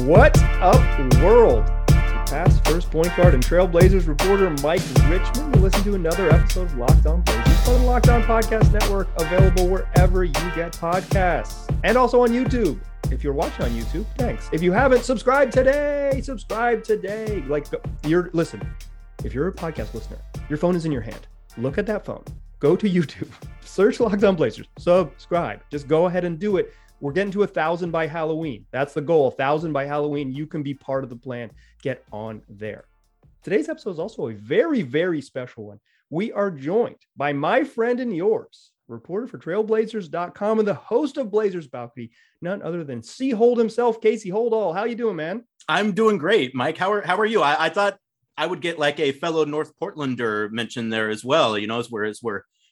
What's up, world? Past first point guard and Trailblazers reporter Mike Richmond. You listen to another episode of Locked On Blazers on the Locked On Podcast Network, available wherever you get podcasts and also on YouTube. If you're watching on YouTube, thanks. If you haven't, subscribe today. Like, if you're a podcast listener, your phone is in your hand. Look at that phone. Go to YouTube. Search Locked On Blazers. Subscribe. Just go ahead and do it. We're getting to 1,000 by Halloween. That's the goal. 1,000 by Halloween. You can be part of the plan. Get on there. Today's episode is also a very, very special one. We are joined by my friend and yours, reporter for Trailblazers.com and the host of Blazers Balcony, none other than Seahold himself, Casey Holdahl. How you doing, man? I'm doing great, Mike. How are you? I thought I would get like a fellow North Portlander mentioned there as well. You know, as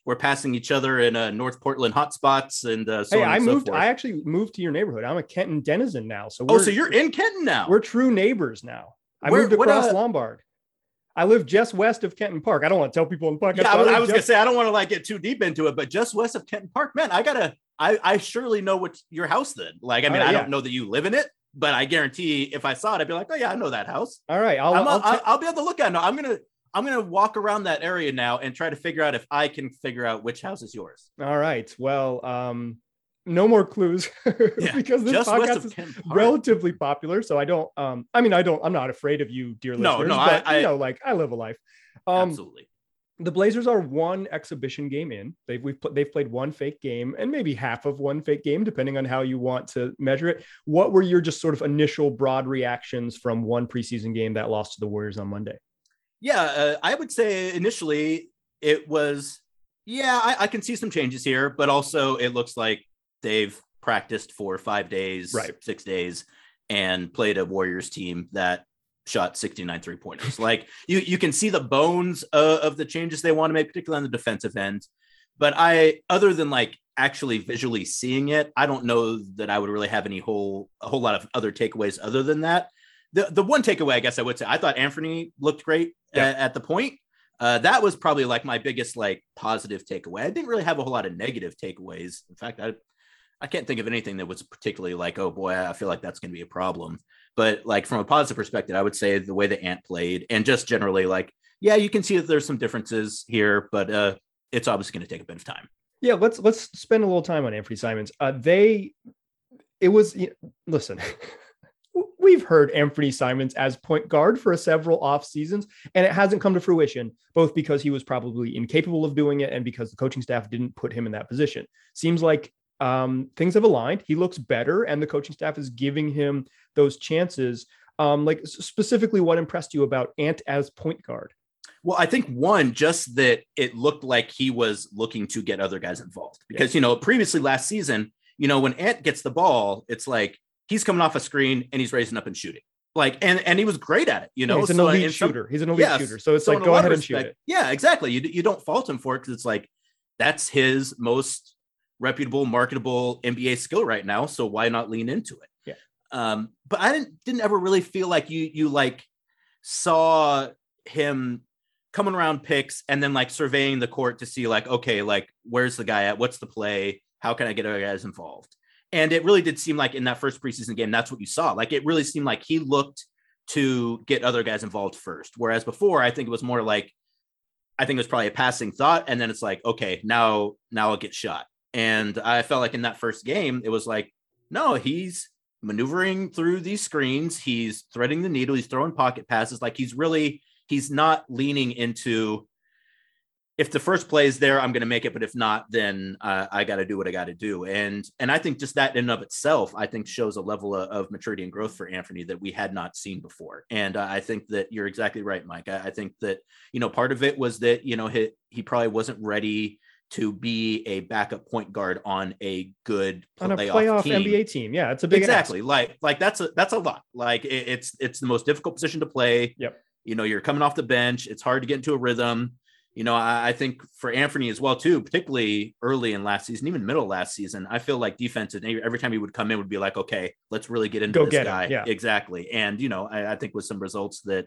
we're passing each other in North Portland hotspots and so forth. I actually moved to your neighborhood. I'm a Kenton denizen now. So you're in Kenton now. We're true neighbors now. I moved across Lombard. I live just west of Kenton Park. I don't want to tell people in the podcast. Yeah, I was going to say, I don't want to like get too deep into it, but just west of Kenton Park, man, I surely know what's your house then. Like, I mean, I don't know that you live in it, but I guarantee if I saw it, I'd be like, oh yeah, I know that house. All right. I'll be on the lookout now. I'm going to walk around that area now and try to figure out if I can figure out which house is yours. All right. Well, no more clues because this podcast is relatively popular. So I don't, I'm not afraid of you, dear listeners, I live a life. Absolutely. The Blazers are one exhibition game in. They've played one fake game and maybe half of one fake game, depending on how you want to measure it. What were your just sort of initial broad reactions from one preseason game that lost to the Warriors on Monday? Yeah, I would say initially it was, I can see some changes here, but also it looks like they've practiced for 5 days, 6 days, and played a Warriors team that shot 69 three-pointers. Like you can see the bones of the changes they want to make, particularly on the defensive end. But other than like actually visually seeing it, I don't know that I would really have a whole lot of other takeaways other than that. The one takeaway, I guess I would say, I thought Anfernee looked great at the point. That was probably like my biggest like positive takeaway. I didn't really have a whole lot of negative takeaways. In fact, I can't think of anything that was particularly like, oh boy, I feel like that's going to be a problem. But like from a positive perspective, I would say the way that Ant played and just generally like, yeah, you can see that there's some differences here, but it's obviously going to take a bit of time. Yeah, let's spend a little time on Anfernee Simons. Listen. We've heard Anfernee Simons as point guard for several off seasons, and it hasn't come to fruition, both because he was probably incapable of doing it and because the coaching staff didn't put him in that position. Seems like things have aligned. He looks better, and the coaching staff is giving him those chances. Specifically, what impressed you about Ant as point guard? Well, I think one, just that it looked like he was looking to get other guys involved because, previously last season, when Ant gets the ball, it's like, he's coming off a screen and he's raising up and shooting like, and he was great at it, he's an elite shooter. So it's like, go ahead and shoot it. Yeah, exactly. You don't fault him for it. Cause it's like, that's his most reputable, marketable NBA skill right now. So why not lean into it? Yeah. But I didn't ever really feel like you like saw him coming around picks and then like surveying the court to see like, okay, like where's the guy at? What's the play? How can I get other guys involved? And it really did seem like in that first preseason game, that's what you saw. Like, it really seemed like he looked to get other guys involved first. Whereas before, I think it was more like, I think it was probably a passing thought. And then it's like, okay, now I'll get shot. And I felt like in that first game, it was like, no, he's maneuvering through these screens. He's threading the needle. He's throwing pocket passes. Like he's not leaning into, if the first play is there, I'm going to make it. But if not, then I got to do what I got to do. And I think just that in and of itself, I think shows a level of maturity and growth for Anfernee that we had not seen before. And I think that you're exactly right, Mike. I think that, part of it was that, he probably wasn't ready to be a backup point guard on a good playoff team. NBA team. Yeah, it's a big ask. Like that's a lot. Like it's the most difficult position to play. Yep. You're coming off the bench. It's hard to get into a rhythm. I think for Anfernee as well, too, particularly early in last season, even middle of last season, I feel like defense, every time he would come in would be like, okay, let's really get into this guy. Yeah. Exactly. And, I think with some results that,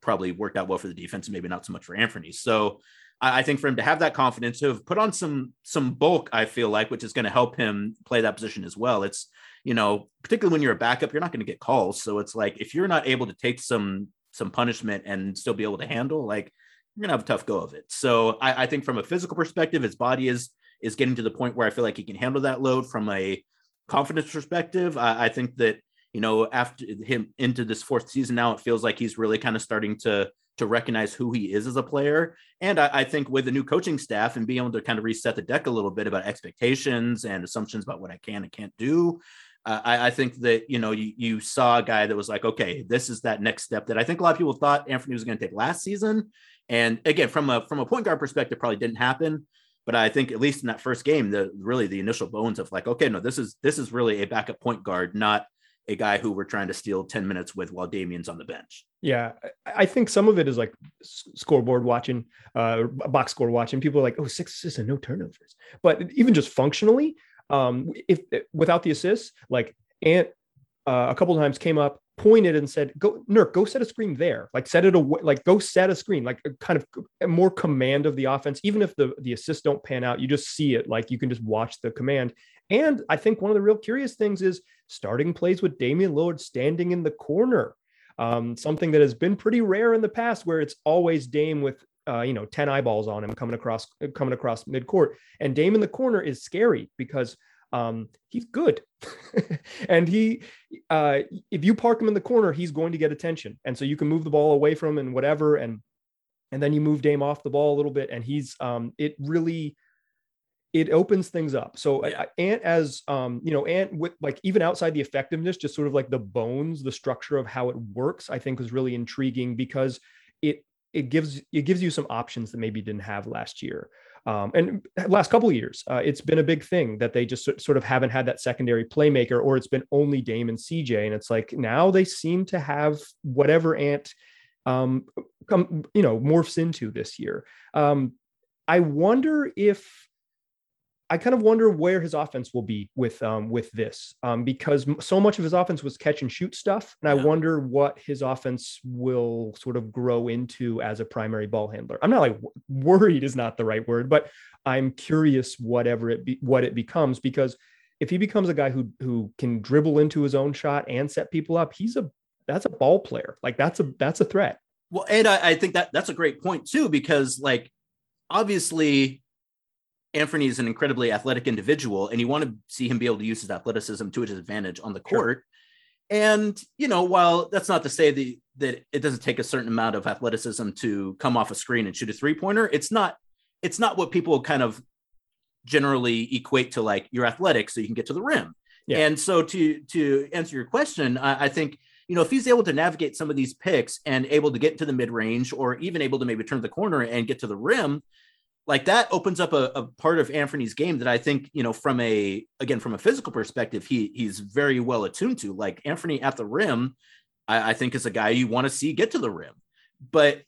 probably worked out well for the defense, maybe not so much for Anfernee. So I think for him to have that confidence, to have put on some bulk, I feel like, which is going to help him play that position as well. It's, you know, particularly when you're a backup, you're not going to get calls. So it's like, if you're not able to take some punishment and still be able to handle, like, you're going to have a tough go of it. So I think from a physical perspective, his body is getting to the point where I feel like he can handle that load. From a confidence perspective, I think that, you know, after him into this fourth season now, it feels like he's really kind of starting to recognize who he is as a player. And I think with the new coaching staff and being able to kind of reset the deck a little bit about expectations and assumptions about what I can and can't do, I think that, you know, you saw a guy that was like, okay, this is that next step that I think a lot of people thought Anfernee was going to take last season. And again, from a point guard perspective, probably didn't happen. But I think at least in that first game, the initial bones of like, okay, no, this is really a backup point guard, not a guy who we're trying to steal 10 minutes with while Damian's on the bench. Yeah. I think some of it is like scoreboard watching, box score watching. People are like, oh, 6 assists and no turnovers. But even just functionally, if without the assists, like Ant a couple of times came up, pointed and said, go set a screen there, like set it away, like go set a screen, like kind of more command of the offense. Even if the assists don't pan out, you just see it, like you can just watch the command. And I think one of the real curious things is starting plays with Damian Lillard standing in the corner, something that has been pretty rare in the past, where it's always Dame with 10 eyeballs on him coming across midcourt, and Dame in the corner is scary because he's good. And he if you park him in the corner, he's going to get attention. And so you can move the ball away from him and whatever. And then you move Dame off the ball a little bit, and he's, it opens things up. So Ant with like, even outside the effectiveness, just sort of like the bones, the structure of how it works, I think was really intriguing because it gives you some options that maybe you didn't have last year. And last couple of years, it's been a big thing that they just sort of haven't had that secondary playmaker, or it's been only Dame and CJ. And it's like, now they seem to have whatever Ant, morphs into this year. I kind of wonder where his offense will be with this, because so much of his offense was catch and shoot stuff. And I wonder what his offense will sort of grow into as a primary ball handler. I'm not like worried is not the right word, but I'm curious what it becomes, because if he becomes a guy who can dribble into his own shot and set people up, that's a ball player. Like that's a threat. Well, and I think that's a great point too, because like, obviously, Anfernee is an incredibly athletic individual, and you want to see him be able to use his athleticism to his advantage on the court. Sure. And, you know, while that's not to say that it doesn't take a certain amount of athleticism to come off a screen and shoot a 3-pointer, it's not what people kind of generally equate to like you're athletic so you can get to the rim. Yeah. And so to answer your question, I think, you know, if he's able to navigate some of these picks and able to get to the mid range, or even able to maybe turn the corner and get to the rim, like that opens up a part of Anfernee's game that I think, you know, from a physical perspective, he's very well attuned to. Like Anfernee at the rim, I think is a guy you want to see get to the rim, but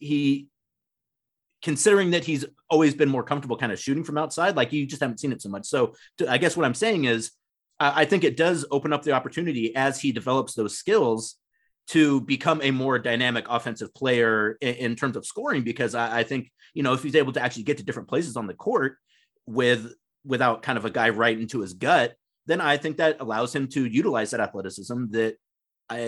considering that he's always been more comfortable kind of shooting from outside, like you just haven't seen it so much. So I guess what I'm saying is, I think it does open up the opportunity as he develops those skills to become a more dynamic offensive player in terms of scoring, because I think, you know, if he's able to actually get to different places on the court without kind of a guy right into his gut, then I think that allows him to utilize that athleticism that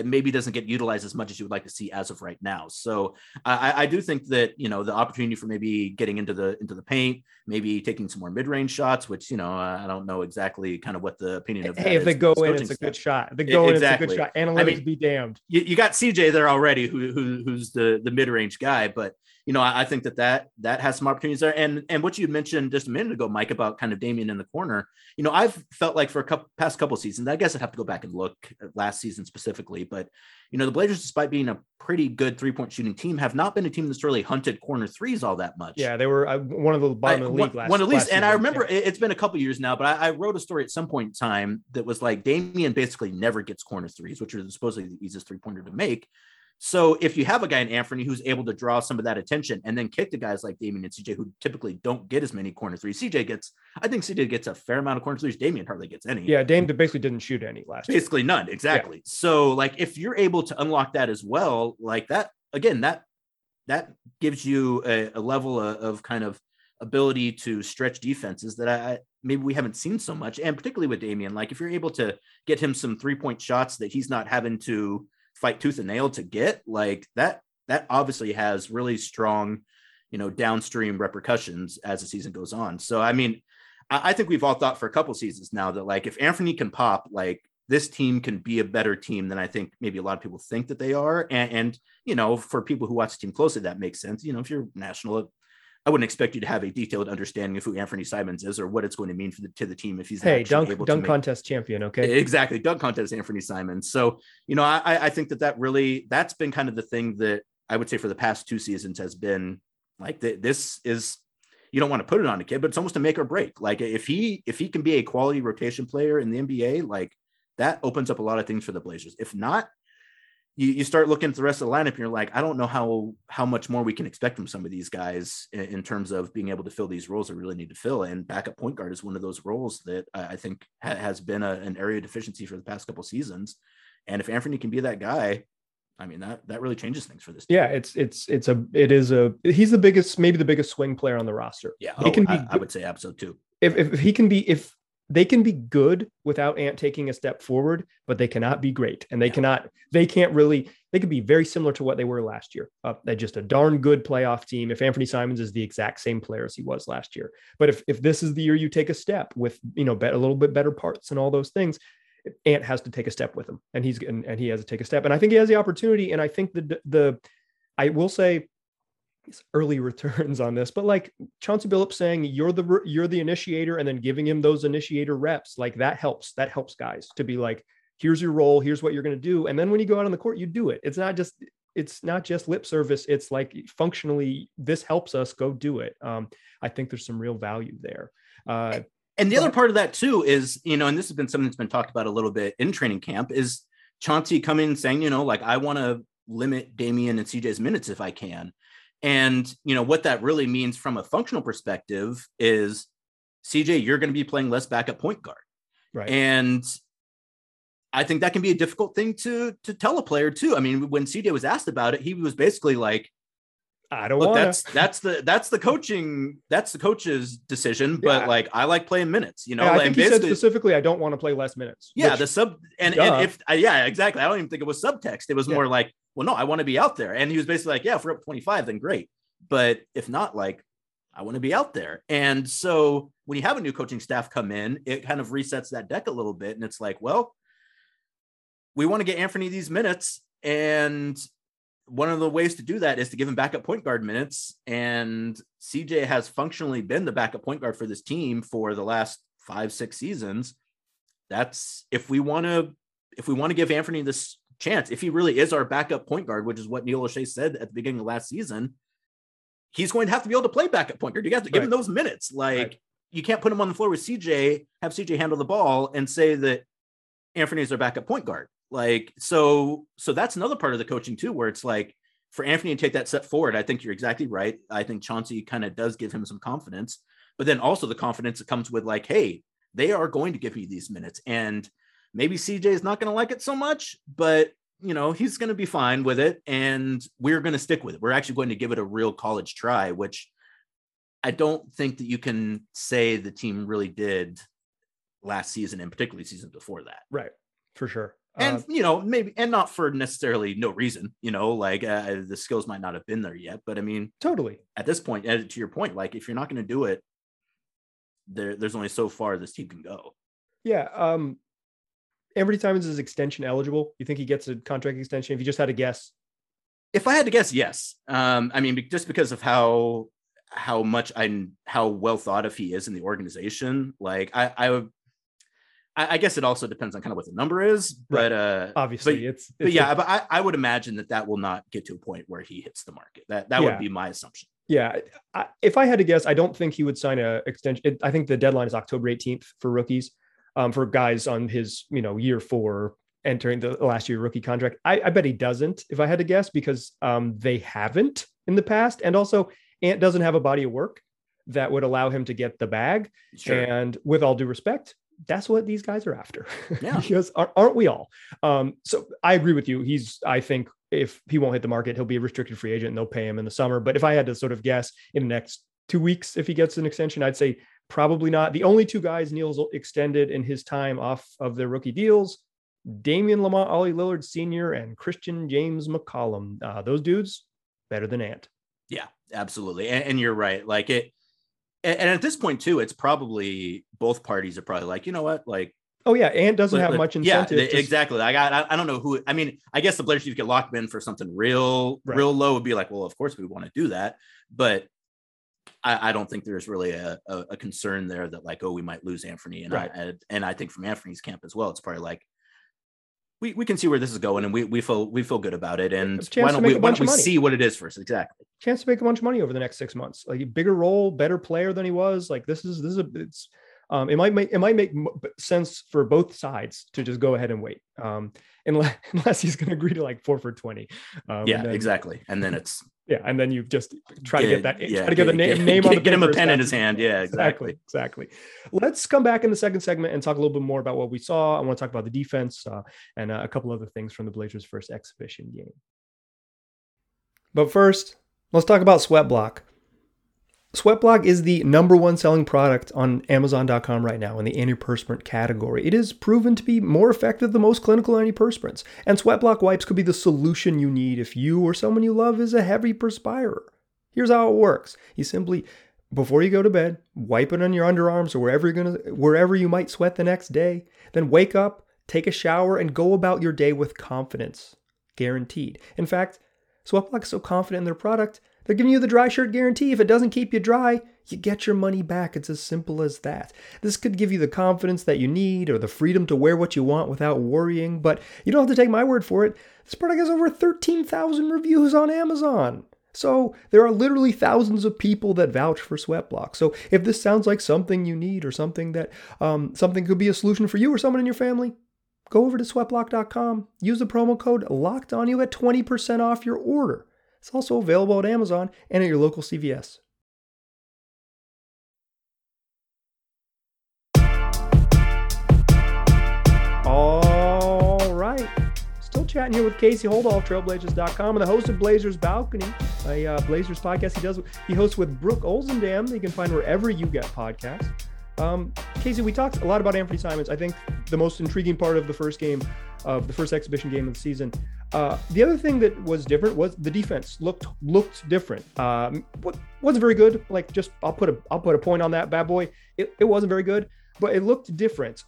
maybe doesn't get utilized as much as you would like to see as of right now. So I do think that, you know, the opportunity for maybe getting into the paint, maybe taking some more mid-range shots, which, you know, I don't know exactly kind of what the opinion of that is. Hey, if they go in, it's a good shot. If they go in, it's a good shot. Analytics be damned. You got CJ there already, who's the mid-range guy, but, you know, I think that has some opportunities there. And what you mentioned just a minute ago, Mike, about kind of Damian in the corner, you know, I've felt like for past couple seasons, I guess I'd have to go back and look at last season specifically, but, you know, the Blazers, despite being a pretty good 3-point shooting team, have not been a team that's really hunted corner threes all that much. Yeah, they were one of the bottom of the league last season. One of the least, and I remember it's been a couple years now, but I wrote a story at some point in time that was like Damian basically never gets corner threes, which are supposedly the easiest 3-pointer to make. So if you have a guy in Anfernee who's able to draw some of that attention and then kick to guys like Damian and CJ, who typically don't get as many corner threes. I think CJ gets a fair amount of corner threes. Damian hardly gets any. Yeah, Dame basically didn't shoot any last year. Basically none, exactly. Yeah. So like if you're able to unlock that as well, like that, again, that gives you a level of kind of ability to stretch defenses that maybe we haven't seen so much. And particularly with Damian, like if you're able to get him some 3-point shots that he's not having to fight tooth and nail to get, like that obviously has really strong, downstream repercussions as the season goes on. So, I mean, I think we've all thought for a couple seasons now that like, if Anfernee can pop, like this team can be a better team than I think maybe a lot of people think that they are. And for people who watch the team closely, that makes sense. If you're national, I wouldn't expect you to have a detailed understanding of who Anfernee Simons is or what it's going to mean to the team if he's dunk contest champion. Okay, exactly. Dunk contest Anfernee Simons. So, I think that's been kind of the thing that I would say for the past two seasons has been like, this is, you don't want to put it on a kid, but it's almost a make or break. Like if he can be a quality rotation player in the NBA, like that opens up a lot of things for the Blazers. If not, you start looking at the rest of the lineup and you're like, I don't know how much more we can expect from some of these guys in terms of being able to fill these roles that really need to fill. And backup point guard is one of those roles that I think has been an area of deficiency for the past couple seasons. And if Anfernee can be that guy, I mean, that really changes things for this team. Yeah. He's maybe the biggest swing player on the roster. Yeah. I would say absolutely too. If they can be good without Ant taking a step forward, but they cannot be great. And they could be very similar to what they were last year. They're just a darn good playoff team. If Anfernee Simons is the exact same player as he was last year, but if this is the year you take a step with, a little bit better parts and all those things, Ant has to take a step with him and he has to take a step. And I think he has the opportunity. And I think I will say early returns on this, but like Chauncey Billups saying you're the initiator and then giving him those initiator reps, like that helps guys to be like, here's your role, here's what you're going to do, and then when you go out on the court you do it. It's not just lip service. It's like functionally this helps us go do it. I think there's some real value there. And the other part of that too is, and this has been something that's been talked about a little bit in training camp, is Chauncey coming and saying, like I want to limit Damian and CJ's minutes if I can. And, what that really means from a functional perspective is, CJ, you're going to be playing less backup point guard. Right. And I think that can be a difficult thing to tell a player too. I mean, when CJ was asked about it, he was basically like, I don't want to. That's the coach's decision. But yeah. Like, I like playing minutes, Yeah, I think he said specifically, I don't want to play less minutes. Yeah. Exactly. I don't even think it was subtext. It was more like, well, no, I want to be out there. And he was basically like, yeah, if we're up 25, then great. But if not, like, I want to be out there. And so when you have a new coaching staff come in, it kind of resets that deck a little bit. And it's like, well, we want to get Anfernee these minutes. And one of the ways to do that is to give him backup point guard minutes. And CJ has functionally been the backup point guard for this team for the last 5-6 seasons. That's if we want to give Anfernee this chance, if he really is our backup point guard, which is what Neil Olshey said at the beginning of last season, he's going to have to be able to play backup point guard. You have to give him those minutes. Like you can't put him on the floor with CJ, have CJ handle the ball and say that Anfernee is their backup point guard. Like, so that's another part of the coaching too, where it's like for Anfernee to take that step forward. I think you're exactly right. I think Chauncey kind of does give him some confidence, but then also the confidence that comes with like, hey, they are going to give you these minutes. And maybe CJ is not going to like it so much, but he's going to be fine with it. And we're going to stick with it. We're actually going to give it a real college try, which I don't think that you can say the team really did last season and particularly season before that. Right. For sure. And, maybe, and not for necessarily no reason, the skills might not have been there yet, but I mean, totally at this point, to your point, like if you're not going to do it, there's only so far this team can go. Yeah. Anfernee Simons is extension eligible. You think he gets a contract extension? If you just had to guess. If I had to guess, yes. I mean, just because of how well thought of he is in the organization. Like I guess it also depends on kind of what the number is, but obviously I would imagine that will not get to a point where he hits the market. That would be my assumption. Yeah. If I had to guess, I don't think he would sign an extension. I think the deadline is October 18th for rookies. For guys on his, year 4 entering the last year rookie contract. I bet he doesn't, if I had to guess, because they haven't in the past. And also Ant doesn't have a body of work that would allow him to get the bag. Sure. And with all due respect, that's what these guys are after. Yeah. Because aren't we all? So I agree with you. I think if he won't hit the market, he'll be a restricted free agent and they'll pay him in the summer. But if I had to sort of guess in the next 2 weeks if he gets an extension? I'd say probably not. The only two guys Neil's extended in his time off of their rookie deals, Damian Lillard Sr. and Christian James McCollum. Those dudes, better than Ant. Yeah, absolutely. And you're right. Like it. And at this point too, it's probably both parties are probably like, you know what? Like, oh yeah. Ant doesn't have much incentive. Yeah, exactly. I don't know who, I mean, I guess the Blazers could get locked in for something real low would be like, well, of course we want to do that. But I don't think there's really a concern there that like, oh, we might lose Anfernee. And right. I think from Anfernee's camp as well, it's probably like, we can see where this is going and we feel good about it. And why don't we see what it is first? Exactly. Chance to make a bunch of money over the next 6 months, like a bigger role, better player than he was. Like it might make sense for both sides to just go ahead and wait. Unless he's going to agree to like 4 for $20. Exactly. And then it's, yeah. And then you just try to get the name on the paper. Get him a pen in his hand. Yeah, exactly. Let's come back in the second segment and talk a little bit more about what we saw. I want to talk about the defense and a couple other things from the Blazers' first exhibition game. But first, let's talk about Sweatblock. Sweatblock is the number one selling product on Amazon.com right now in the antiperspirant category. It is proven to be more effective than most clinical antiperspirants, and Sweatblock wipes could be the solution you need if you or someone you love is a heavy perspirer. Here's how it works. You simply, before you go to bed, wipe it on your underarms or wherever you might sweat the next day. Then wake up, take a shower, and go about your day with confidence. Guaranteed. In fact, Sweatblock is so confident in their product, they're giving you the dry shirt guarantee. If it doesn't keep you dry, you get your money back. It's as simple as that. This could give you the confidence that you need or the freedom to wear what you want without worrying, but you don't have to take my word for it. This product has over 13,000 reviews on Amazon. So there are literally thousands of people that vouch for Sweatblock. So if this sounds like something you need or something that something could be a solution for you or someone in your family, go over to sweatblock.com, use the promo code LOCKEDON, you get 20% off your order. It's also available at Amazon and at your local CVS. All right. Still chatting here with Casey Holdahl of Trailblazers.com and the host of Blazers Balcony, a Blazers podcast he hosts with Brooke Olsen-Dam that you can find wherever you get podcasts. Casey, we talked a lot about Anfernee Simons. I think the most intriguing part of the first game, of the first exhibition game of the season. The other thing that was different was the defense looked different. Wasn't very good. Like just I'll put a point on that bad boy. It wasn't very good, but it looked different.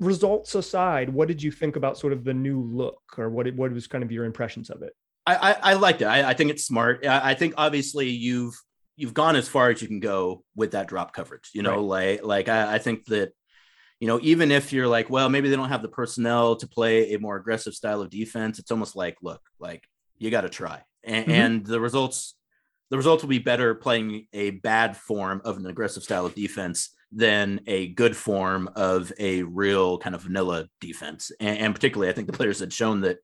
Results aside, what did you think about sort of the new look, or what was kind of your impressions of it? I liked it. I think it's smart. I think obviously you've gone as far as you can go with that drop coverage, you know, right. I think that, you know, even if you're like, well, maybe they don't have the personnel to play a more aggressive style of defense, it's almost like, look, like you got to try and the results will be better playing a bad form of an aggressive style of defense than a good form of a real kind of vanilla defense. And particularly I think the players had shown that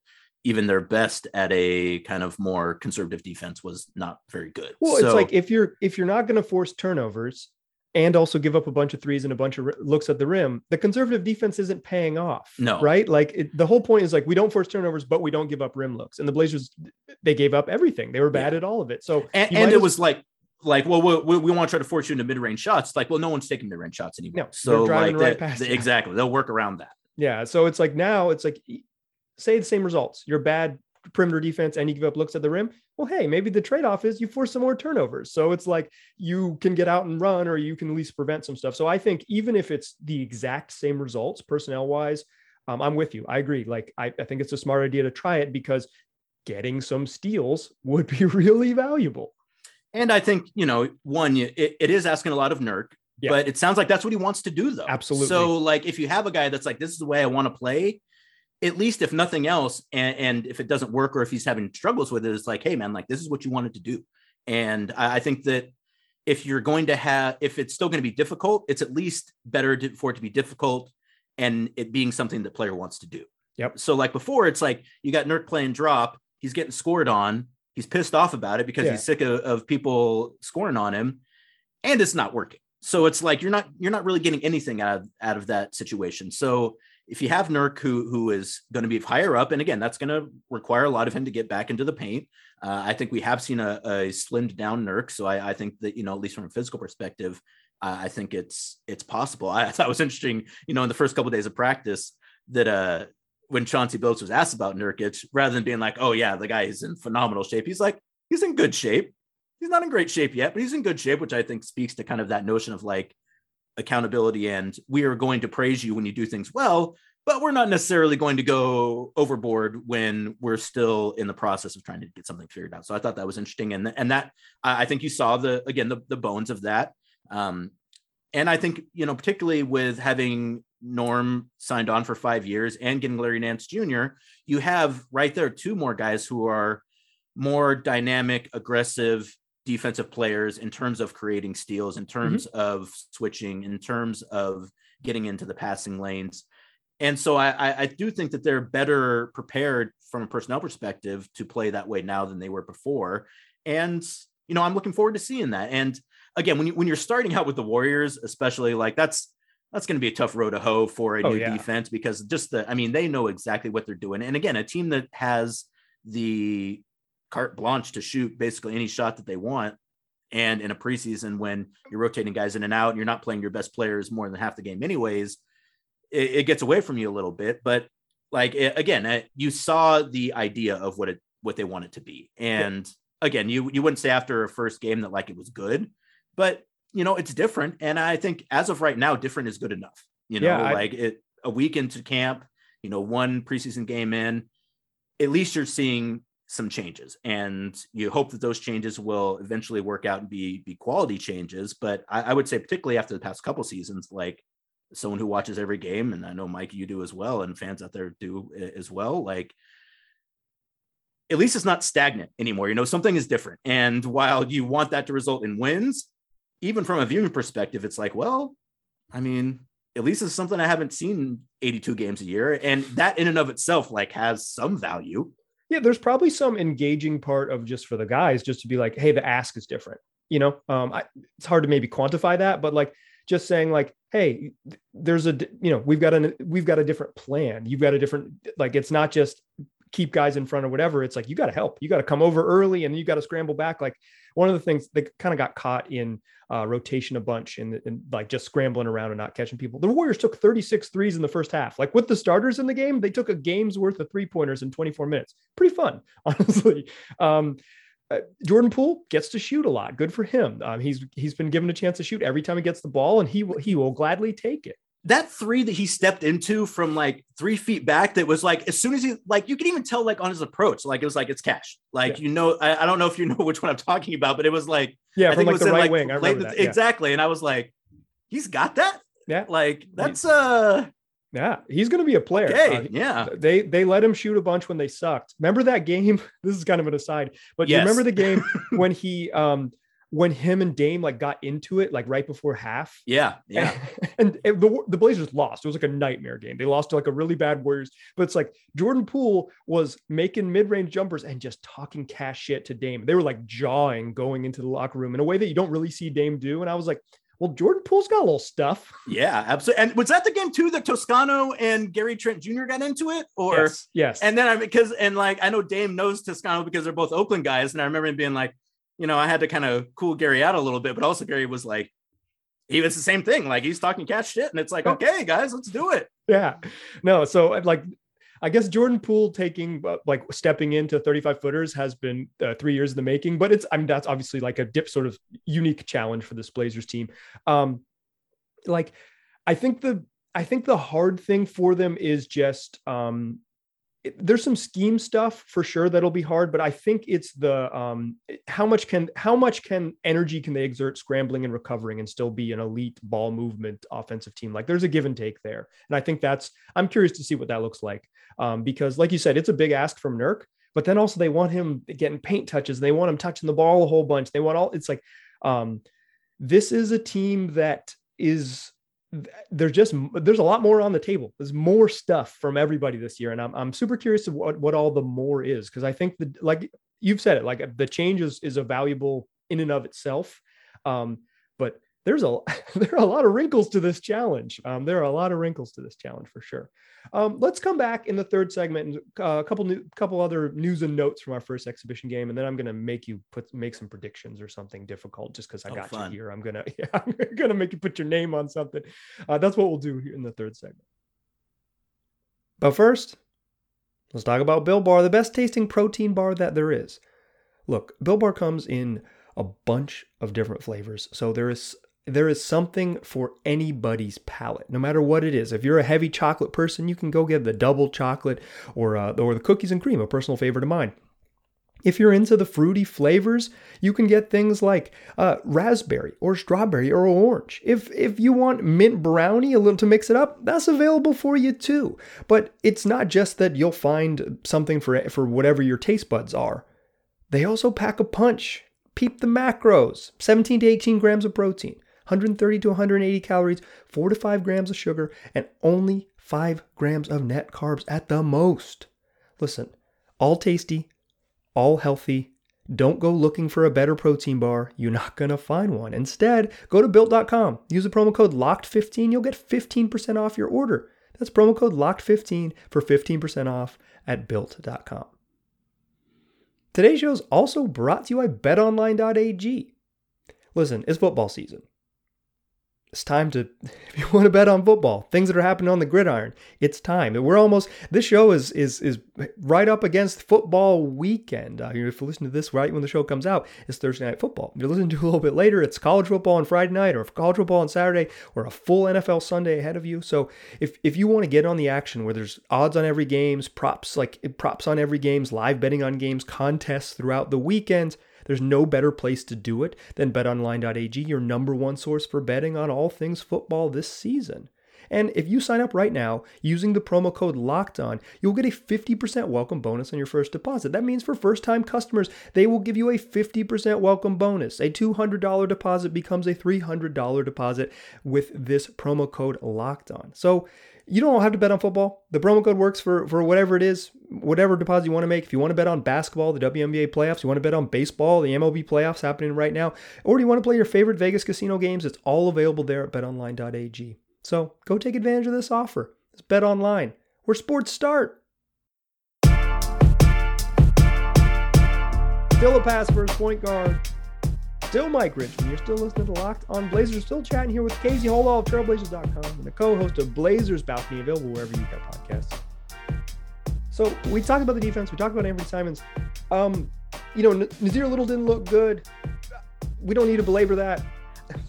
even their best at a kind of more conservative defense was not very good. Well, so, it's like if you're not going to force turnovers and also give up a bunch of threes and a bunch of looks at the rim, the conservative defense isn't paying off. No, right? Like the whole point is like we don't force turnovers, but we don't give up rim looks. And the Blazers, they gave up everything. They were bad at all of it. So it was like well, we want to try to force you into mid-range shots. Like, well, no one's taking mid-range shots anymore. No, so like right past exactly, they'll work around that. Yeah, so it's like now it's like. Say the same results. You're bad perimeter defense and you give up looks at the rim. Well, hey, maybe the trade-off is you force some more turnovers. So it's like you can get out and run, or you can at least prevent some stuff. So I think even if it's the exact same results personnel-wise, I'm with you. I agree. Like I think it's a smart idea to try it because getting some steals would be really valuable. And I think, you know, one, it is asking a lot of Nurk, but it sounds like that's what he wants to do though. Absolutely. So like if you have a guy that's like, this is the way I want to play, at least if nothing else, and if it doesn't work or if he's having struggles with it, it's like, hey man, like this is what you wanted to do. And I think that if you're going to have, if it's still going to be difficult, it's at least better for it to be difficult and it being something that player wants to do. Yep. So like before it's like you got Nurk playing drop, he's getting scored on, he's pissed off about it because he's sick of people scoring on him and it's not working. So it's like, you're not really getting anything out of that situation. So if you have Nurk, who is going to be higher up, and again, that's going to require a lot of him to get back into the paint. I think we have seen a slimmed down Nurk. So I think that, you know, at least from a physical perspective, I think it's possible. I thought it was interesting, you know, in the first couple of days of practice that when Chauncey Billups was asked about Nurkić, rather than being like, oh yeah, the guy is in phenomenal shape, he's like, he's in good shape. He's not in great shape yet, but he's in good shape, which I think speaks to kind of that notion of like accountability and we are going to praise you when you do things well, but we're not necessarily going to go overboard when we're still in the process of trying to get something figured out. So I thought that was interesting. And that, I think you saw the bones of that. And I think, you know, particularly with having Norm signed on for 5 years and getting Larry Nance Jr., you have right there two more guys who are more dynamic, aggressive defensive players in terms of creating steals, in terms of switching, in terms of getting into the passing lanes. And so I do think that they're better prepared from a personnel perspective to play that way now than they were before. And, you know, I'm looking forward to seeing that. And again, when you're starting out with the Warriors, especially, like that's going to be a tough row to hoe for a new defense, because just they know exactly what they're doing. And again, a team that has the carte blanche to shoot basically any shot that they want. And in a preseason when you're rotating guys in and out, and you're not playing your best players more than half the game anyways, it gets away from you a little bit. But like, you saw the idea of what they want it to be. And again, you wouldn't say after a first game that like it was good, but you know, it's different. And I think as of right now, different is good enough, you know, a week into camp, you know, one preseason game in, at least you're seeing some changes, and you hope that those changes will eventually work out and be quality changes. But I would say, particularly after the past couple seasons, like someone who watches every game, and I know Mike, you do as well, and fans out there do as well, like at least it's not stagnant anymore. You know, something is different. And while you want that to result in wins, even from a viewing perspective, it's like, well, I mean, at least it's something I haven't seen 82 games a year. And that in and of itself, like, has some value. Yeah, there's probably some engaging part of just for the guys just to be like, hey, the ask is different. You know, it's hard to maybe quantify that, but like just saying like, hey, there's we've got a different plan. You've got a different, like, it's not just keep guys in front or whatever. It's like, you got to help, you got to come over early and you got to scramble back. Like one of the things that kind of got caught in rotation a bunch and like just scrambling around and not catching people. The Warriors took 36 threes in the first half, like with the starters in the game, they took a game's worth of 3-pointers in 24 minutes. Pretty fun, honestly. Jordan Poole gets to shoot a lot. Good for him. He's been given a chance to shoot every time he gets the ball, and he will gladly take it. That three that he stepped into from like 3 feet back, that was like, as soon as he, like, you can even tell like on his approach, like it was like, it's cash. Like, you know, I don't know if you know which one I'm talking about, but it was like, I think it was the right wing. I remember that. Exactly. And I was like, he's got that. Yeah. Like that's he's going to be a player. Okay. They let him shoot a bunch when they sucked. Remember that game? This is kind of an aside, but you remember the game when he, when him and Dame like got into it, like right before half. Yeah. And the Blazers lost. It was like a nightmare game. They lost to like a really bad Warriors, but it's like Jordan Poole was making mid-range jumpers and just talking cash shit to Dame. They were like jawing, going into the locker room in a way that you don't really see Dame do. And I was like, well, Jordan Poole's got a little stuff. Yeah, absolutely. And was that the game too that Toscano and Gary Trent Jr. got into it? Or yes. And then I know Dame knows Toscano because they're both Oakland guys. And I remember him being like, you know, I had to kind of cool Gary out a little bit, but also Gary was like, he was the same thing. Like he's talking cat shit and it's like, okay guys, let's do it. Yeah, no. So like, I guess Jordan Poole stepping into 35 footers has been 3 years in the making, but that's obviously like a dip sort of unique challenge for this Blazers team. Like, I think the hard thing for them is just, there's some scheme stuff for sure that'll be hard, but I think it's the how much energy can they exert scrambling and recovering and still be an elite ball movement offensive team. Like there's a give and take there, and I think I'm curious to see what that looks like, because like you said, it's a big ask from Nurk, but then also they want him getting paint touches, and they want him touching the ball a whole bunch. They want all. It's like this is a team that is. There's a lot more on the table. There's more stuff from everybody this year. And I'm super curious of what all the more is. Cause I think that, like you've said it, like the change is a valuable in and of itself. But there are a lot of wrinkles to this challenge. For sure. Let's come back in the third segment and a couple other news and notes from our first exhibition game, and then I'm going to make you make some predictions or something difficult just because I got you here. I'm gonna make you put your name on something. That's what we'll do here in the third segment. But first, let's talk about Built Bar, the best tasting protein bar that there is. Look, Built Bar comes in a bunch of different flavors, so there is something for anybody's palate, no matter what it is. If you're a heavy chocolate person, you can go get the double chocolate or the cookies and cream, a personal favorite of mine. If you're into the fruity flavors, you can get things like raspberry or strawberry or orange. If you want mint brownie a little to mix it up, that's available for you too. But it's not just that you'll find something for whatever your taste buds are. They also pack a punch. Peep the macros, 17 to 18 grams of protein, 130 to 180 calories, 4 to 5 grams of sugar, and only 5 grams of net carbs at the most. Listen, all tasty, all healthy. Don't go looking for a better protein bar. You're not going to find one. Instead, go to Built.com. Use the promo code LOCKED15. You'll get 15% off your order. That's promo code LOCKED15 for 15% off at Built.com. Today's show is also brought to you by BetOnline.ag. Listen, it's football season. It's time to, if you want to bet on football, things that are happening on the gridiron, it's time. We're almost, this show is right up against football weekend. If you listen to this right when the show comes out, it's Thursday Night Football. If you listen to it a little bit later, it's college football on Friday night, or college football on Saturday, or a full NFL Sunday ahead of you. So if you want to get on the action where there's odds on every games, props on every games, live betting on games, contests throughout the weekends, there's no better place to do it than betonline.ag, your number one source for betting on all things football this season. And if you sign up right now using the promo code LOCKEDON, you'll get a 50% welcome bonus on your first deposit. That means for first-time customers, they will give you a 50% welcome bonus. A $200 deposit becomes a $300 deposit with this promo code LOCKEDON. So you don't have to bet on football. The promo code works for whatever it is, whatever deposit you want to make. If you want to bet on basketball, the WNBA playoffs, you want to bet on baseball, the MLB playoffs happening right now, or you want to play your favorite Vegas casino games, it's all available there at betonline.ag. So go take advantage of this offer. It's BetOnline, where sports start. Still a pass first point guard. Still Mike Richmond. You're still listening to Locked on Blazers. Still chatting here with Casey Holdahl of Trailblazers.com and the co-host of Blazers Balcony, available wherever you get podcasts. So we talked about the defense. We talked about Anfernee Simons. Nazir Little didn't look good. We don't need to belabor that.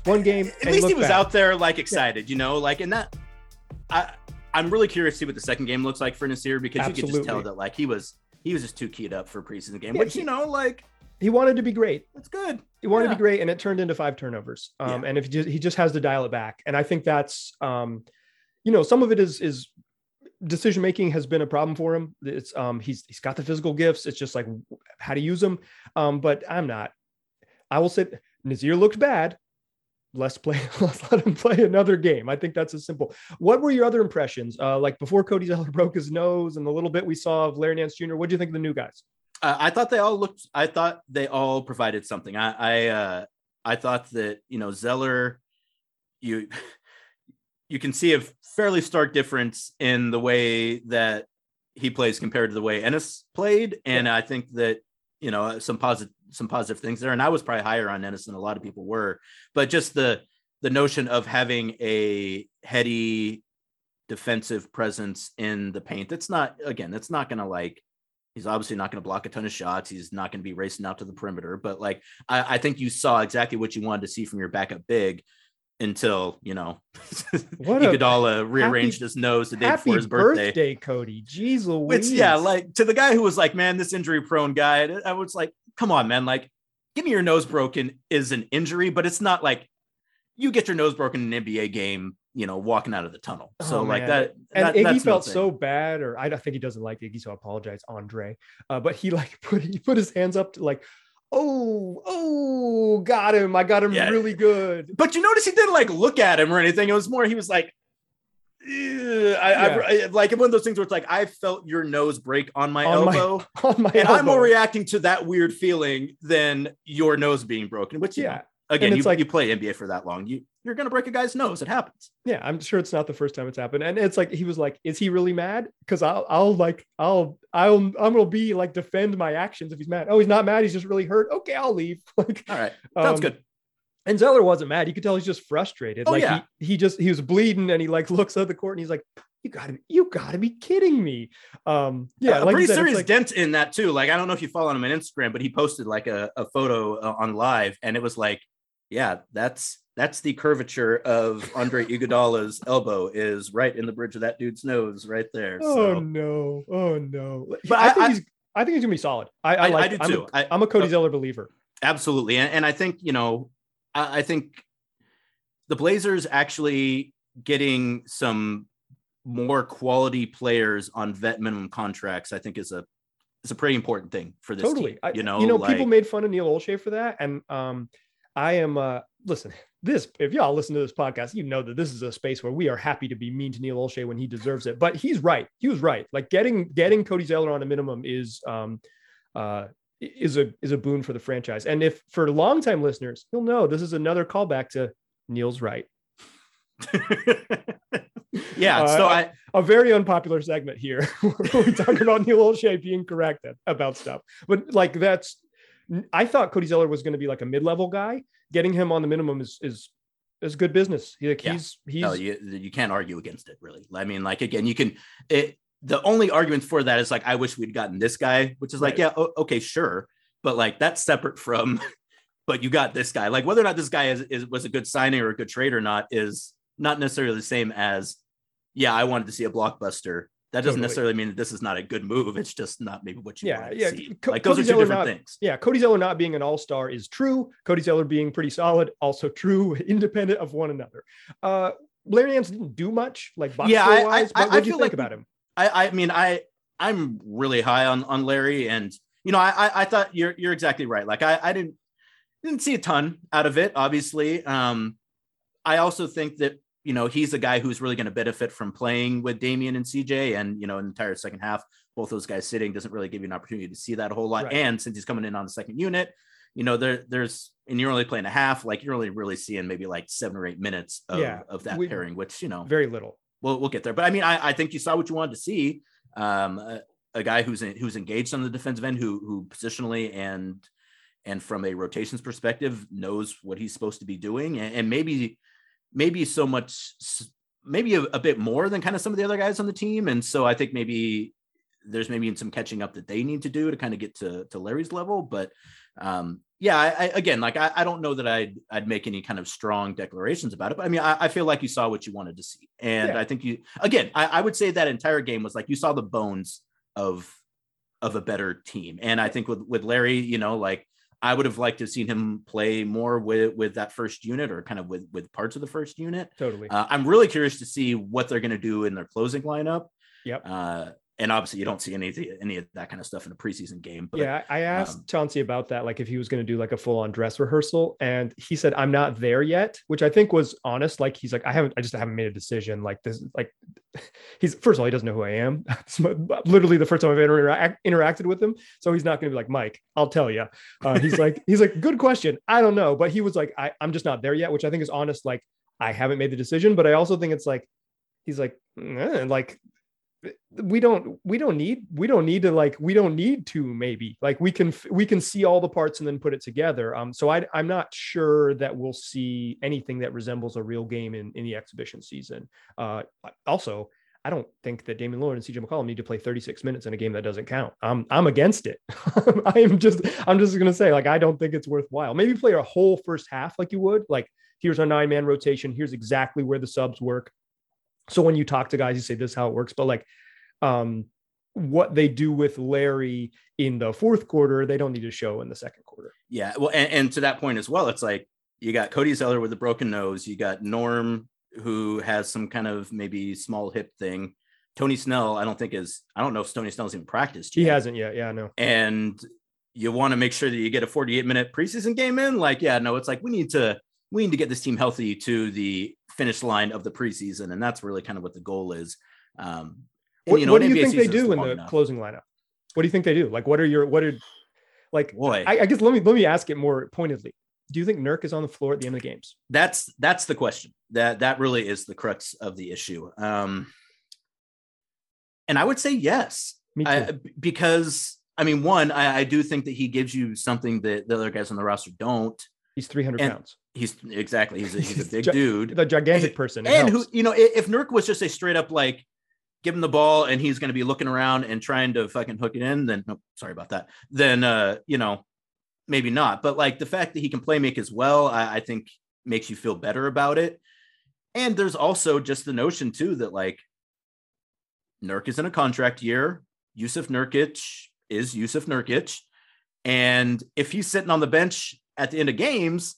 One game. At least he was out there like excited, and that I'm really curious to see what the second game looks like for Nazir, because Absolutely. You could just tell that like he was just too keyed up for a preseason game, which he wanted to be great. That's good. He wanted to be great, and it turned into 5 turnovers. And if he just has to dial it back, and I think that's, some of it is decision making has been a problem for him. It's he's got the physical gifts. It's just like how to use them. But I will say Nazir looked bad. Let's let him play another game. I think that's as simple. What were your other impressions? Like before Cody Zeller broke his nose and the little bit we saw of Larry Nance Jr., what do you think of the new guys? I thought they all provided something. I thought that, Zeller, you can see a fairly stark difference in the way that he plays compared to the way Ennis played. And I think that, some positive things there. And I was probably higher on Ennis than a lot of people were, but just the notion of having a heady defensive presence in the paint. He's obviously not going to block a ton of shots. He's not going to be racing out to the perimeter, but I think you saw exactly what you wanted to see from your backup big until, Iguodala rearranged his nose the day before his birthday, Cody. Jeez Louise. To the guy who was like, man, this injury prone guy, I was like, come on, man. Like, give me your nose broken is an injury, but it's not like you get your nose broken in an NBA game, walking out of the tunnel. So Iggy felt so bad, or I think he doesn't like Iggy, so I apologize, Andre. But he put his hands up to like, oh, got him. I got him really good. But you notice he didn't like look at him or anything. It was more, he was like, I like one of those things where it's like, I felt your nose break on my elbow. And I'm more reacting to that weird feeling than your nose being broken, which, Again, it's you play NBA for that long. You're going to break a guy's nose. It happens. Yeah, I'm sure it's not the first time it's happened. And it's like, he was like, is he really mad? Because I'm going to be like, defend my actions if he's mad. Oh, he's not mad. He's just really hurt. Okay, I'll leave. Like, all right. Sounds good. And Zeller wasn't mad. You could tell he's just frustrated. He was bleeding, and he like looks at the court and he's like, you gotta be kidding me. Pretty serious dent in that too. Like, I don't know if you follow him on Instagram, but he posted like a photo on live, and it was like, yeah, that's the curvature of Andre Iguodala's elbow is right in the bridge of that dude's nose right there. So. Oh no. But I think he's gonna be solid. I do too. I'm a Cody Zeller believer. Absolutely, and I think I think the Blazers actually getting some more quality players on vet minimum contracts, I think is a pretty important thing for this team. People made fun of Neil Olshey for that. And if y'all listen to this podcast, you know that this is a space where we are happy to be mean to Neil Olshey when he deserves it, but he's right. He was right. Like getting Cody Zeller on a minimum is a boon for the franchise. And if for longtime listeners, you'll know this is another callback to Neil's right. Yeah. So a very unpopular segment here. We talk about Neil Olshey being correct about stuff, but like I thought Cody Zeller was going to be like a mid-level guy. Getting him on the minimum is good business. You can't argue against it, really. I mean, like, again, the only argument for that is like, I wish we'd gotten this guy, which is like, right. Yeah, okay, sure. But like, that's separate from, but you got this guy. Like, whether or not this guy was a good signing or a good trade or not is not necessarily the same as, yeah, I wanted to see a blockbuster. That doesn't necessarily mean that this is not a good move. It's just not maybe what you want to see. Like, those are two different things. Yeah, Cody Zeller not being an all-star is true. Cody Zeller being pretty solid, also true, independent of one another. Larry Nance didn't do much, like boxing-wise, but what do you think about him? I'm really high on Larry, and I thought you're exactly right. Like I didn't see a ton out of it, obviously. I also think that he's a guy who's really going to benefit from playing with Damian and CJ, and an entire second half, both those guys sitting doesn't really give you an opportunity to see that a whole lot. Right. And since he's coming in on the second unit, and you're only playing a half, like you're only really seeing maybe like 7 or 8 minutes of that pairing, which very little. We'll get there. But I mean, I think you saw what you wanted to see. A guy who's engaged on the defensive end, who positionally and from a rotations perspective knows what he's supposed to be doing. And maybe a bit more than kind of some of the other guys on the team. And so I think maybe there's some catching up that they need to do to kind of get to Larry's level. But I don't know that I'd make any kind of strong declarations about it, but I mean, I feel like you saw what you wanted to see. And yeah. I think I would say that entire game was like, you saw the bones of a better team. And I think with Larry, like I would have liked to have seen him play more with that first unit, or kind of with parts of the first unit. Totally. I'm really curious to see what they're going to do in their closing lineup. Yep. And obviously you don't see any of that kind of stuff in a preseason game. But, yeah, I asked Chauncey about that, like if he was going to do like a full on dress rehearsal, and he said, I'm not there yet, which I think was honest. Like he's like, I just haven't made a decision like this. Like first of all, he doesn't know who I am. It's literally the first time I've interacted with him. So he's not going to be like, Mike, I'll tell you. He's like, good question. I don't know. But he was like, I'm just not there yet, which I think is honest. Like I haven't made the decision, but I also think it's like, he's like, like, we don't need to we can see all the parts and then put it together. So I'm not sure that we'll see anything that resembles a real game in the exhibition season. Also, I don't think that Damian Lillard and CJ McCollum need to play 36 minutes in a game that doesn't count. I'm against it. I'm just going to say, like, I don't think it's worthwhile. Maybe play a whole first half. Like you would, like, here's our 9-man rotation. Here's exactly where the subs work. So when you talk to guys, you say this is how it works, but like what they do with Larry in the fourth quarter, they don't need to show in the second quarter. Yeah. Well, and to that point as well, it's like you got Cody Zeller with a broken nose. You got Norm, who has some kind of maybe small hip thing. Tony Snell, I don't know if Tony Snell's even practiced yet. He hasn't yet. Yeah, I know. And you want to make sure that you get a 48-minute preseason game in. Like, yeah, no, it's like we need to get this team healthy to the finish line of the preseason. And that's really kind of what the goal is. What do you think they do in the closing lineup? What do you think they do? Like, what are like, boy, I guess let me ask it more pointedly. Do you think Nurk is on the floor at the end of the games? That's the question. That really is the crux of the issue. And I would say yes. Me too. Because I do think that he gives you something that the other guys on the roster don't. He's 300 pounds. He's a big dude. The gigantic person. And who, if Nurk was just a straight up, like, give him the ball and he's going to be looking around and trying to fucking hook it in, then sorry about that. Then, maybe not. But like the fact that he can play make as well, I think makes you feel better about it. And there's also just the notion too, that like Nurk is in a contract year. Jusuf Nurkić is Jusuf Nurkić. And if he's sitting on the bench at the end of games,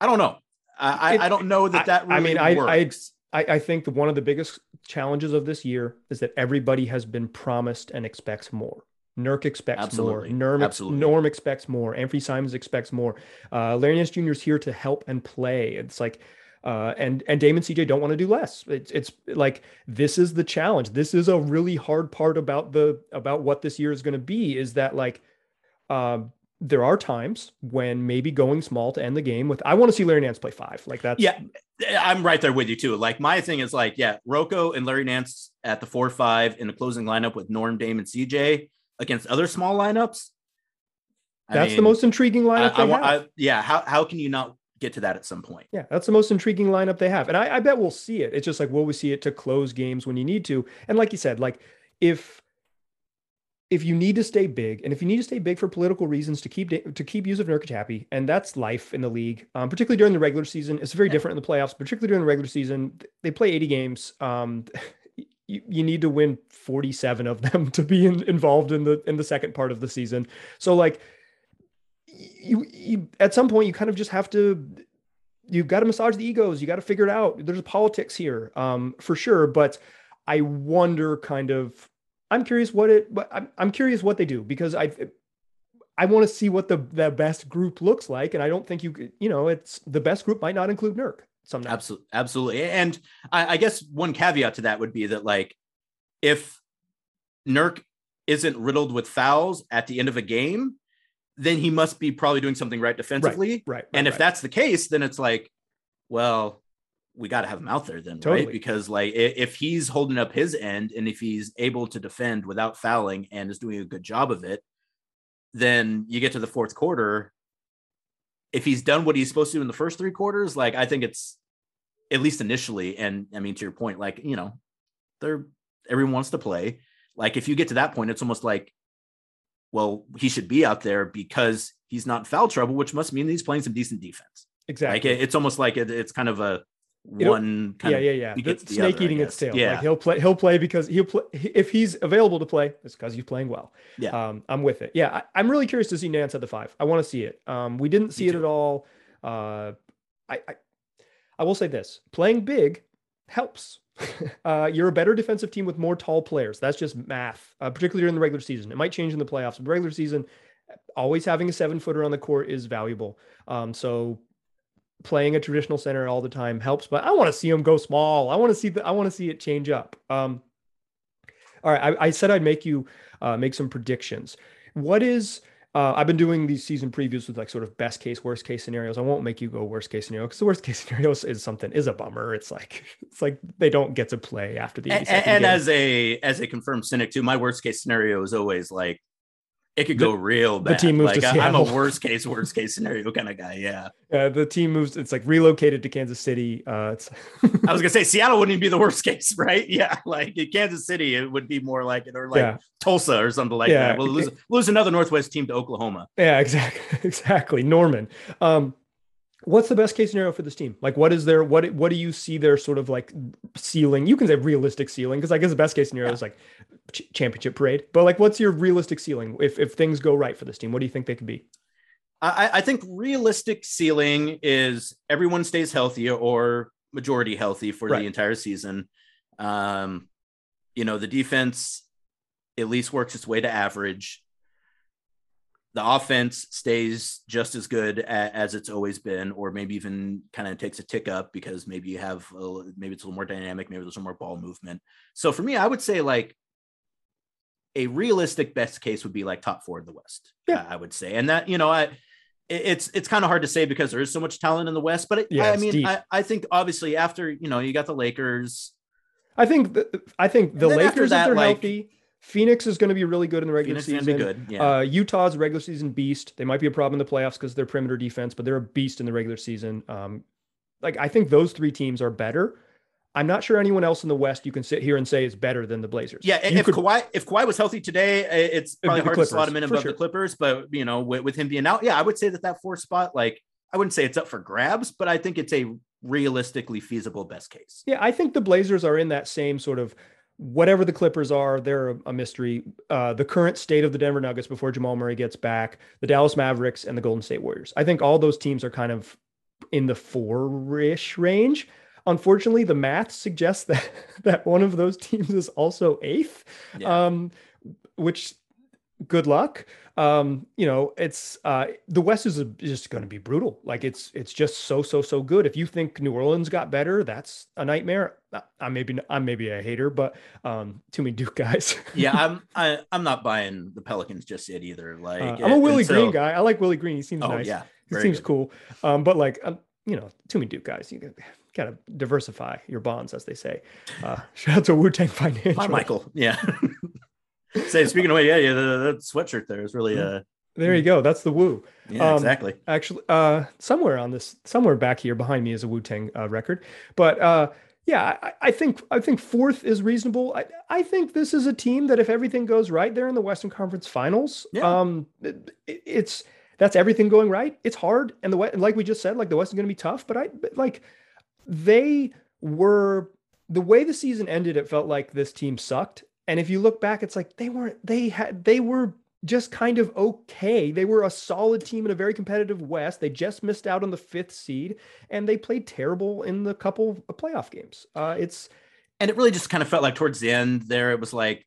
I don't know. I don't know that really works. I think that one of the biggest challenges of this year is that everybody has been promised and expects more. Nurk expects more. Norm expects more. Anfernee Simons expects more. Larry Nance Jr. is here to help and play. It's like, and Dame and CJ don't want to do less. It's like, this is the challenge. This is a really hard part about what this year is going to be, is that like, there are times when maybe going small to end the game with, I want to see Larry Nance play five. Like that's, yeah, I'm right there with you too. Like my thing is like, yeah, Rocco and Larry Nance at the 4-5 in the closing lineup with Norm, Dame, and CJ against other small lineups. That's the most intriguing lineup they have. How can you not get to that at some point? Yeah, that's the most intriguing lineup they have. And I bet we'll see it. It's just like, will we see it to close games when you need to? And like you said, like if you need to stay big, and if you need to stay big for political reasons to keep Jusuf Nurkić happy, and that's life in the league, particularly during the regular season. It's very different in the playoffs, particularly during the regular season. They play 80 games. You need to win 47 of them to be involved in the second part of the season. So like you at some point you kind of just have to, you've got to massage the egos. You got to figure it out. There's politics here for sure. But I wonder I'm curious what they do, because I want to see what the best group looks like. And I don't think it's the best group might not include Nurk sometimes. Absolutely. And I guess one caveat to that would be that like, if Nurk isn't riddled with fouls at the end of a game, then he must be probably doing something right defensively. Right. And if that's the case, then it's like, well, we got to have him out there then, totally. Right? Because like if he's holding up his end and if he's able to defend without fouling and is doing a good job of it, then you get to the fourth quarter. If he's done what he's supposed to do in the first three quarters, like I think it's at least initially. And I mean, to your point, like, everyone wants to play. Like if you get to that point, it's almost like, well, he should be out there because he's not in foul trouble, which must mean he's playing some decent defense. Exactly. Like it's almost like it's kind of a, one kind of the snake other, eating its tail. Yeah, like he'll play because he'll play if he's available to play. It's because he's playing well. Yeah, I'm with it. Yeah, I'm really curious to see Nance at the five. I want to see it. We didn't see it at all. I will say this: playing big helps. You're a better defensive team with more tall players. That's just math, particularly during the regular season. It might change in the playoffs, but regular season, always having a 7-footer on the court is valuable. So playing a traditional center all the time helps, but I want to see him go small. I want to see it change up. All right. I said, I'd make you make some predictions. What is, I've been doing these season previews with like sort of best case, worst case scenarios. I won't make you go worst case scenario, because the worst case scenario is a bummer. It's like they don't get to play after the 82nd game. And as a confirmed cynic too, my worst case scenario is always like, it could go real bad. The team moves to Seattle. I'm a worst case scenario kind of guy. Yeah. The team moves. It's like relocated to Kansas City. I was going to say Seattle wouldn't even be the worst case, right? Yeah. Like in Kansas City, it would be more like it, or like Tulsa or something like that. We'll lose another Northwest team to Oklahoma. Yeah, exactly. Norman. What's the best case scenario for this team? Like, what is their, what do you see their sort of like ceiling? You can say realistic ceiling, because I guess the best case scenario is like championship parade, but like, what's your realistic ceiling? If things go right for this team, what do you think they could be? I think realistic ceiling is everyone stays healthy or majority healthy for the entire season. The defense at least works its way to average. The offense stays just as good as it's always been, or maybe even kind of takes a tick up because maybe you have, maybe it's a little more dynamic, maybe there's some more ball movement. So for me, I would say like a realistic best case would be like top 4 in the West, I would say. And that, it's kind of hard to say because there is so much talent in the West, but I think obviously after, you got the Lakers, I think the Lakers, that, if they're healthy, Phoenix is going to be really good in the regular season. Phoenix is going to be good. Yeah. Utah's a regular season beast. They might be a problem in the playoffs because they're perimeter defense, but they're a beast in the regular season. I think those three teams are better. I'm not sure anyone else in the West you can sit here and say is better than the Blazers. Yeah, if Kawhi was healthy today, it's probably hard to slot him in above the Clippers. But with him being out, yeah, I would say that fourth spot, I wouldn't say it's up for grabs, but I think it's a realistically feasible best case. Yeah, I think the Blazers are in that same sort of whatever the Clippers are. They're a mystery. The current state of the Denver Nuggets before Jamal Murray gets back, the Dallas Mavericks, and the Golden State Warriors. I think all those teams are kind of in the four-ish range. Unfortunately, the math suggests that one of those teams is also eighth, yeah. Which good luck. It's the West is just going to be brutal. It's just so good. If you think New Orleans got better, that's a nightmare. I'm maybe a hater, but too many Duke guys. Yeah, I'm not buying the Pelicans just yet either. I'm a Willie Green guy. I like Willie Green. He seems nice. Yeah, he seems good. Cool. But too many Duke guys. You got to diversify your bonds, as they say. Shout out to Wu-Tang Financial. Hi, Michael. Yeah. Say, speaking of, that sweatshirt there is really there you go. That's the Wu. Yeah, exactly. Actually, somewhere back here behind me is a Wu-Tang record. But I think fourth is reasonable. I think this is a team that if everything goes right, they're in the Western Conference Finals. Yeah. That's everything going right. It's hard. And the West, like we just said, the West is going to be tough, but the way the season ended, it felt like this team sucked. And if you look back, it's like, they were just kind of okay. They were a solid team in a very competitive West. They just missed out on the fifth seed and they played terrible in the couple of playoff games. And it really just kind of felt like towards the end there, it was like,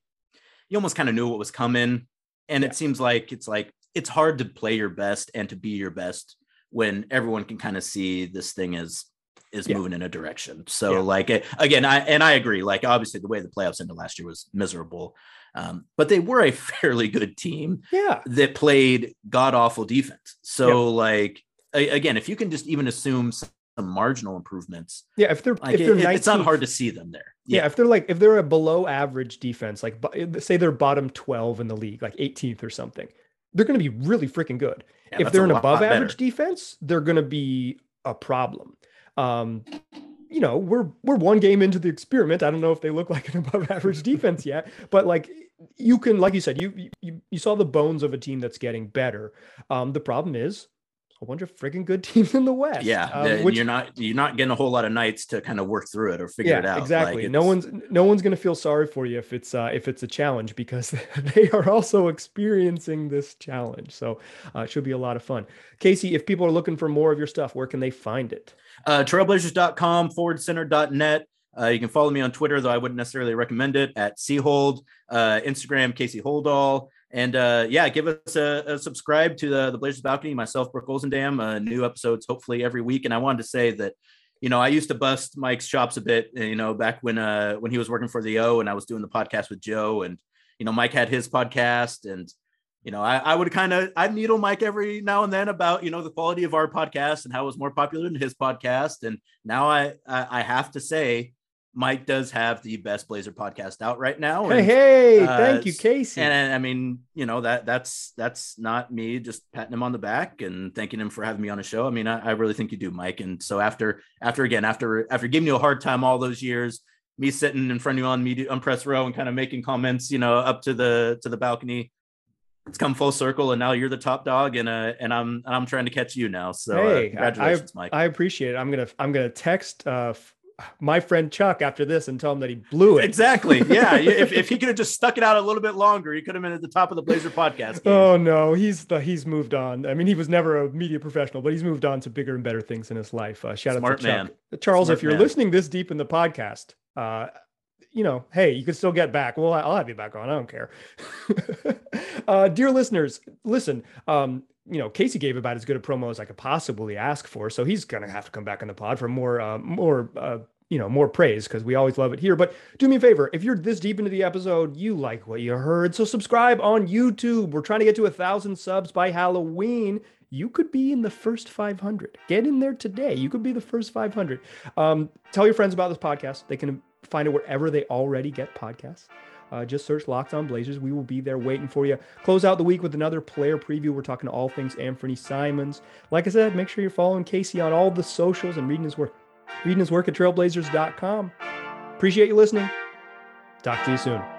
you almost kind of knew what was coming. And It seems like it's hard to play your best and to be your best when everyone can kind of see this thing is moving in a direction. So again, I agree, obviously the way the playoffs ended last year was miserable, but they were a fairly good team that played god awful defense. So again, if you can just even assume some marginal improvements, if they're 19th, it's not hard to see them there. If they're a below average defense, say they're bottom 12 in the league, 18th or something, they're going to be really freaking good. If they're an above average defense, they're going to be a problem. We're one game into the experiment. I don't know if they look like an above average defense yet, but you can, like you said, you saw the bones of a team that's getting better. The problem is a bunch of freaking good teams in the West. Yeah. Which, you're not getting a whole lot of nights to kind of work through it or figure it out. Exactly. No one's going to feel sorry for you if it's a challenge, because they are also experiencing this challenge. So it should be a lot of fun. Casey, if people are looking for more of your stuff, where can they find it? Trailblazers.com, forwardcenter.net. You can follow me on Twitter, though I wouldn't necessarily recommend it, at Seahold, Instagram, Casey Holdahl. And give us a subscribe to the Blazers Balcony, myself, Brooke Olsen-Dam, new episodes, hopefully every week. And I wanted to say that, I used to bust Mike's chops a bit, back when he was working for the O and I was doing the podcast with Joe, and, Mike had his podcast, and, I would I'd needle Mike every now and then about, the quality of our podcast and how it was more popular than his podcast. And now I have to say, Mike does have the best Blazer podcast out right now. And, thank you, Casey. And I mean, that's not me just patting him on the back and thanking him for having me on the show. I mean, I really think you do, Mike. And so after giving you a hard time all those years, me sitting in front of you on press row and kind of making comments, up to the balcony, it's come full circle, and now you're the top dog, and I'm trying to catch you now. So congratulations, Mike. I appreciate it. I'm gonna text my friend Chuck after this and tell him that he blew it. Exactly. Yeah. if he could have just stuck it out a little bit longer, he could have been at the top of the Blazer podcast game. Oh no, he's moved on. I mean, he was never a media professional, but he's moved on to bigger and better things in his life. Shout out to Chuck. Charles, if you're listening this deep in the podcast, hey, you can still get back. Well, I'll have you back on. I don't care. Dear listeners, listen, Casey gave about as good a promo as I could possibly ask for. So he's going to have to come back on the pod for more you know, more praise because we always love it here. But do me a favor. If you're this deep into the episode, you like what you heard. So subscribe on YouTube. We're trying to get to 1,000 subs by Halloween. You could be in the first 500. Get in there today. You could be the first 500. Tell your friends about this podcast. They can find it wherever they already get podcasts. Just search Locked On Blazers. We will be there waiting for you. Close out the week with another player preview. We're talking all things Anfernee Simons. Like I said, make sure you're following Casey on all the socials and reading his work at trailblazers.com. Appreciate you listening. Talk to you soon.